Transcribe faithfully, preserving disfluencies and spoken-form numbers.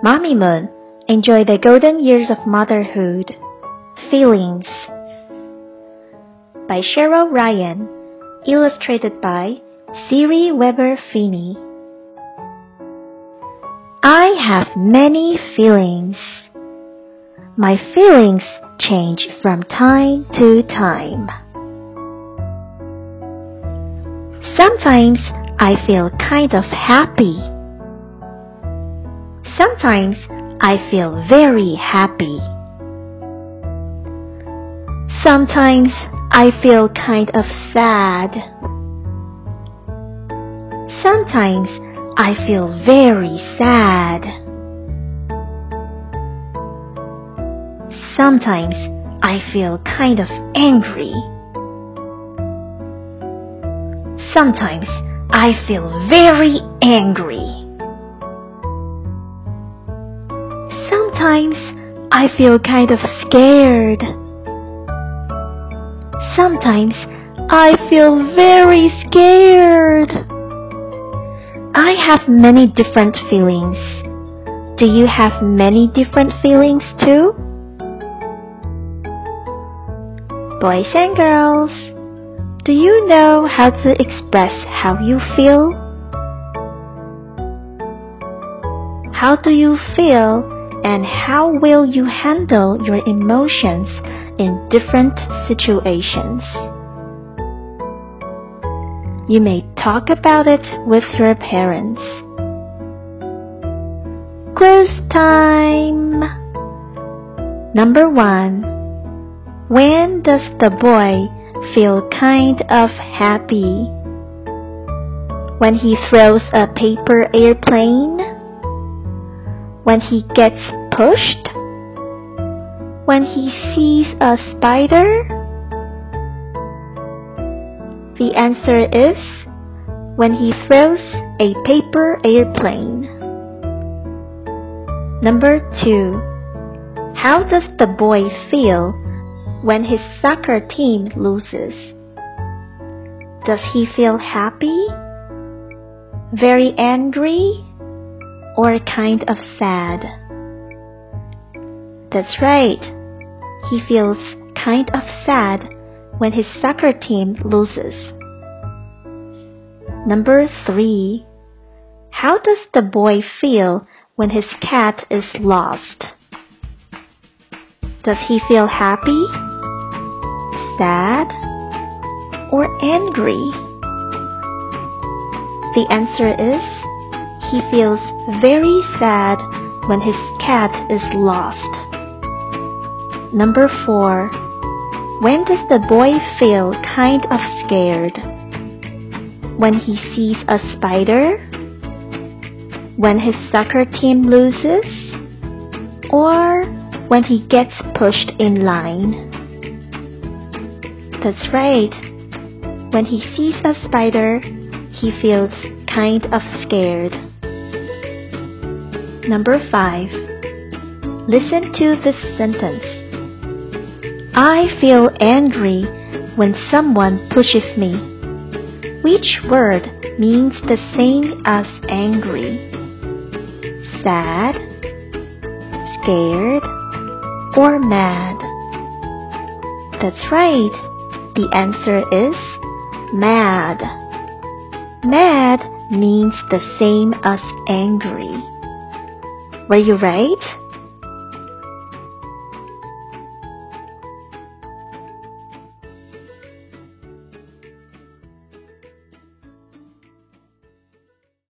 Mommy Moon, enjoy the golden years of motherhood. Feelings by Cheryl Ryan, illustrated by Siri Weber Feeney. I have many feelings. My feelings change from time to time. Sometimes I feel kind of happy. Sometimes I feel very happy. Sometimes I feel kind of sad. Sometimes I feel very sad. Sometimes I feel kind of angry. Sometimes I feel very angry. Sometimes I feel kind of scared. Sometimes I feel very scared. I have many different feelings. Do you have many different feelings too? Boys and girls, do you know how to express how you feel? How do you feel and how will you handle your emotions in different situations? You may talk about it with your parents. Quiz time! Number one.When does the boy feel kind of happy? When he throws a paper airplane? When he gets pushed? When he sees a spider? The answer is when he throws a paper airplane. Number two. How does the boy feel when his soccer team loses? Does he feel happy, very angry, or kind of sad? That's right. He feels kind of sad when his soccer team loses. Number three. How does the boy feel when his cat is lost? Does he feel happy, sad, or angry? The answer is he feels very sad when his cat is lost. Number four. When does the boy feel kind of scared? When he sees a spider? When his soccer team loses? Or when he gets pushed in line? That's right. When he sees a spider, he feels kind of scared. Number five. Listen to this sentence. I feel angry when someone pushes me. Which word means the same as angry? Sad, scared, or mad? That's right. The answer is mad. Mad means the same as angry. Were you right?